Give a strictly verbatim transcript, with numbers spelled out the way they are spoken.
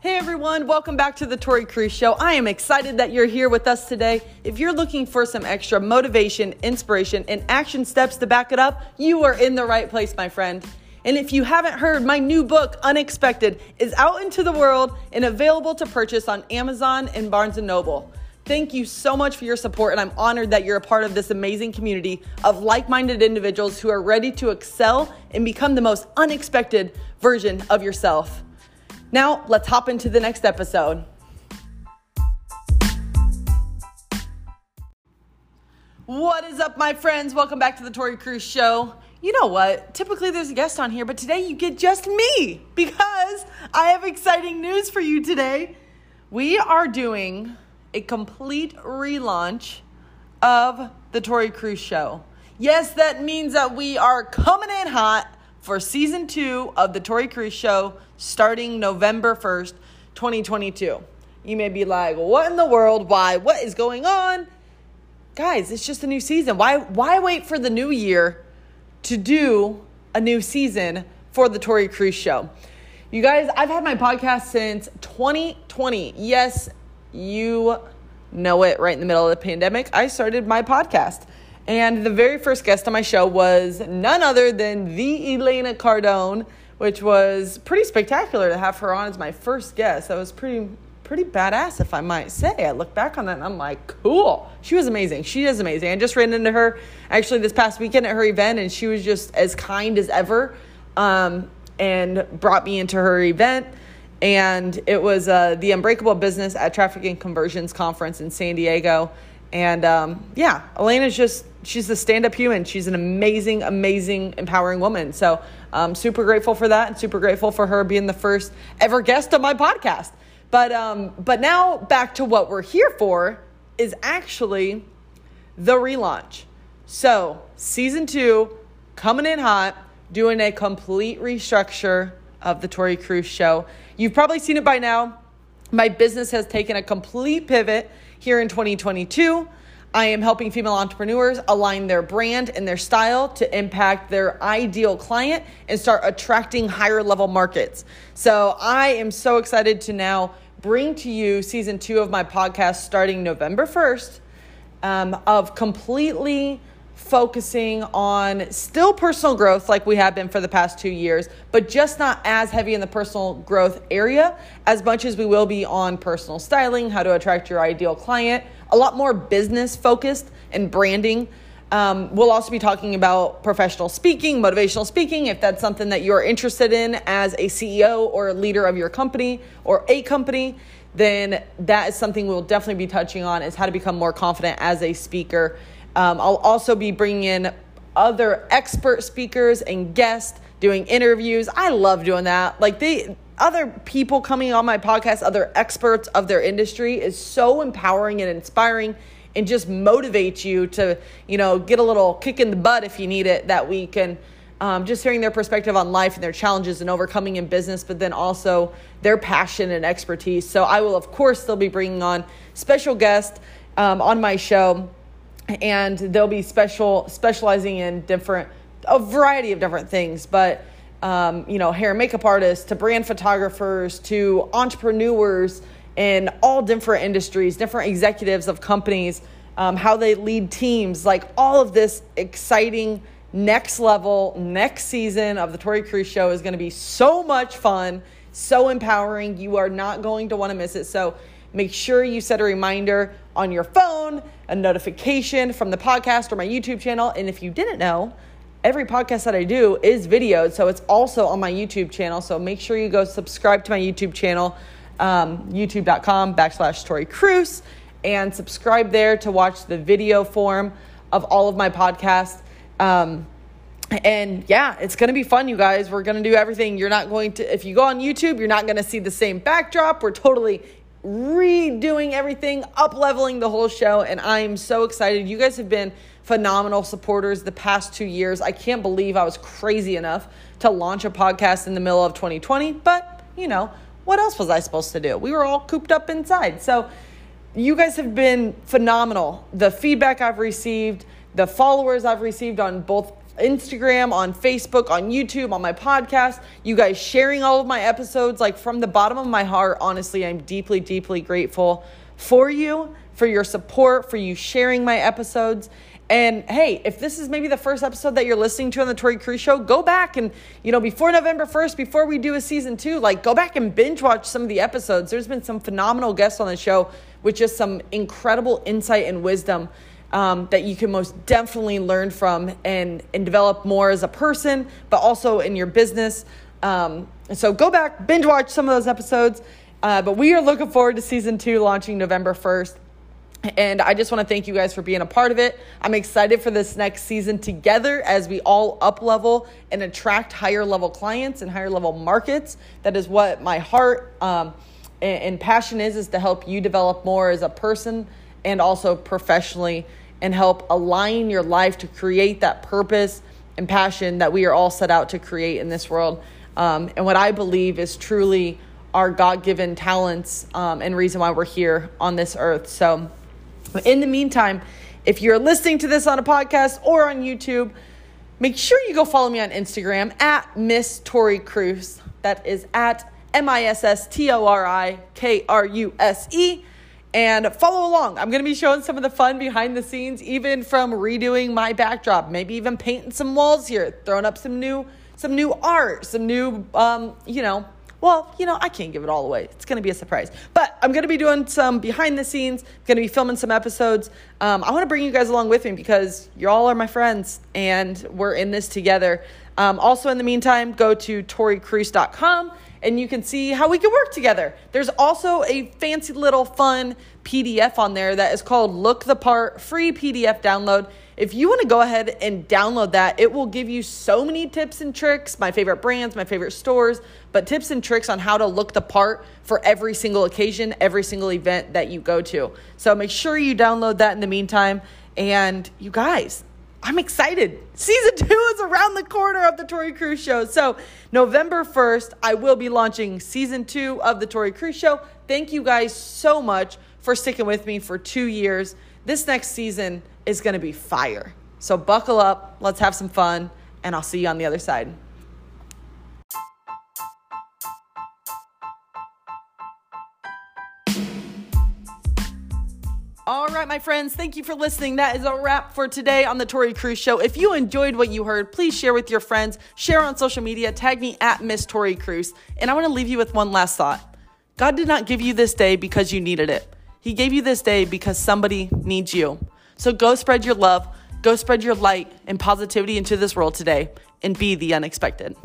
Hey everyone, welcome back to the Tori Kruse Show. I am excited that you're here with us today. If you're looking for some extra motivation, inspiration, and action steps to back it up, you are in the right place, my friend. And if you haven't heard, my new book, Unexpected, is out into the world and available to purchase on Amazon and Barnes and Noble. Thank you so much for your support, and I'm honored that you're a part of this amazing community of like-minded individuals who are ready to excel and become the most unexpected version of yourself. Now, let's hop into the next episode. What is up, my friends? Welcome back to the Tori Kruse Show. You know what? Typically, there's a guest on here, but today you get just me because I have exciting news for you today. We are doing a complete relaunch of the Tori Kruse Show. Yes, that means that we are coming in hot for season two of the Tori Kruse Show, starting November first, twenty twenty-two. You may be like, what in the world? Why? What is going on? Guys, it's just a new season. Why, why wait for the new year to do a new season for the Tori Kruse Show? You guys, I've had my podcast since twenty twenty. Yes, you know it, right in the middle of the pandemic, I started my podcast. And the very first guest on my show was none other than the Elena Cardone, which was pretty spectacular to have her on as my first guest. That was pretty pretty badass, if I might say. I look back on that and I'm like, cool. She was amazing. She is amazing. I just ran into her actually this past weekend at her event, and she was just as kind as ever um, and brought me into her event. And it was uh, the Unbreakable Business at Traffic and Conversions Conference in San Diego. And um, yeah, Elena's just, she's a stand-up human. She's an amazing, amazing, empowering woman. So I'm super grateful for that and super grateful for her being the first ever guest on my podcast. But um, but now back to what we're here for is actually the relaunch. So season two, coming in hot, doing a complete restructure of the Tori Kruse Show. You've probably seen it by now. My business has taken a complete pivot here in twenty twenty-two. I am helping female entrepreneurs align their brand and their style to impact their ideal client and start attracting higher level markets. So I am so excited to now bring to you season two of my podcast starting November first, um, of completely focusing on still personal growth like we have been for the past two years, but just not as heavy in the personal growth area as much as we will be on personal styling, how to attract your ideal client, a lot more business focused and branding. Um, we'll also be talking about professional speaking, motivational speaking, if that's something that you're interested in as a C E O or a leader of your company or a company, then that is something we'll definitely be touching on, is how to become more confident as a speaker. Um, I'll also be bringing in other expert speakers and guests, doing interviews. I love doing that. Like they, other people coming on my podcast, other experts of their industry, is so empowering and inspiring, and just motivates you to, you know, get a little kick in the butt if you need it that week. And um, just hearing their perspective on life and their challenges and overcoming in business, but then also their passion and expertise. So I will, of course, still be bringing on special guests um, on my show. And they'll be special specializing in different, a variety of different things. But, um, you know, hair and makeup artists, to brand photographers, to entrepreneurs in all different industries, different executives of companies, um, how they lead teams, like all of this exciting next level, next season of the Tori Kruse Show is going to be so much fun, so empowering. You are not going to want to miss it. So make sure you set a reminder on your phone, a notification from the podcast or my YouTube channel. And if you didn't know, every podcast that I do is videoed, so it's also on my YouTube channel. So make sure you go subscribe to my YouTube channel, um, youtube.com backslash Tori Kruse, and subscribe there to watch the video form of all of my podcasts. Um, and yeah, it's going to be fun, you guys. We're going to do everything. You're not going to, if you go on YouTube, you're not going to see the same backdrop. We're totally redoing everything, up-leveling the whole show, and I am so excited. You guys have been phenomenal supporters the past two years. I can't believe I was crazy enough to launch a podcast in the middle of twenty twenty, but, you know, what else was I supposed to do? We were all cooped up inside. So you guys have been phenomenal. The feedback I've received, the followers I've received on both Instagram, on Facebook, on YouTube, on my podcast, you guys sharing all of my episodes. Like, from the bottom of my heart, honestly, I'm deeply, deeply grateful for you, for your support, for you sharing my episodes. And hey, if this is maybe the first episode that you're listening to on the Tori Kruse Show, go back and, you know, before November first, before we do a season two, like, go back and binge watch some of the episodes. There's been some phenomenal guests on the show with just some incredible insight and wisdom um, that you can most definitely learn from and, and develop more as a person, but also in your business. Um, so go back, binge watch some of those episodes. Uh, but we are looking forward to season two launching November first. And I just want to thank you guys for being a part of it. I'm excited for this next season together as we all up level and attract higher level clients and higher level markets. That is what my heart um, and, and passion is, is to help you develop more as a person and also professionally, and help align your life to create that purpose and passion that we are all set out to create in this world. Um, and what I believe is truly our God-given talents um, and reason why we're here on this earth. So in the meantime, if you're listening to this on a podcast or on YouTube, make sure you go follow me on Instagram at Miss Tori Kruse. That is at M I S S T O R I K R U S E. And follow along. I'm going to be showing some of the fun behind the scenes, even from redoing my backdrop, maybe even painting some walls here, throwing up some new, some new art, some new, um, you know, Well, you know, I can't give it all away. It's going to be a surprise. But I'm going to be doing some behind the scenes. I'm going to be filming some episodes. Um, I want to bring you guys along with me because you all are my friends and we're in this together. Um, also, in the meantime, go to tori kruse dot com and you can see how we can work together. There's also a fancy little fun P D F on there that is called Look the Part, free P D F download. If you want to go ahead and download that, it will give you so many tips and tricks, my favorite brands, my favorite stores, but tips and tricks on how to look the part for every single occasion, every single event that you go to. So make sure you download that in the meantime. And you guys, I'm excited. Season two is around the corner of the Tori Kruse Show. So November first, I will be launching season two of the Tori Kruse Show. Thank you guys so much for sticking with me for two years. This next season is going to be fire. So buckle up, let's have some fun, and I'll see you on the other side. All right, my friends, thank you for listening. That is a wrap for today on the Tori Kruse Show. If you enjoyed what you heard, please share with your friends, share on social media, tag me at Miss Tori Kruse. And I want to leave you with one last thought. God did not give you this day because you needed it. He gave you this day because somebody needs you. So go spread your love, go spread your light and positivity into this world today, and be the unexpected.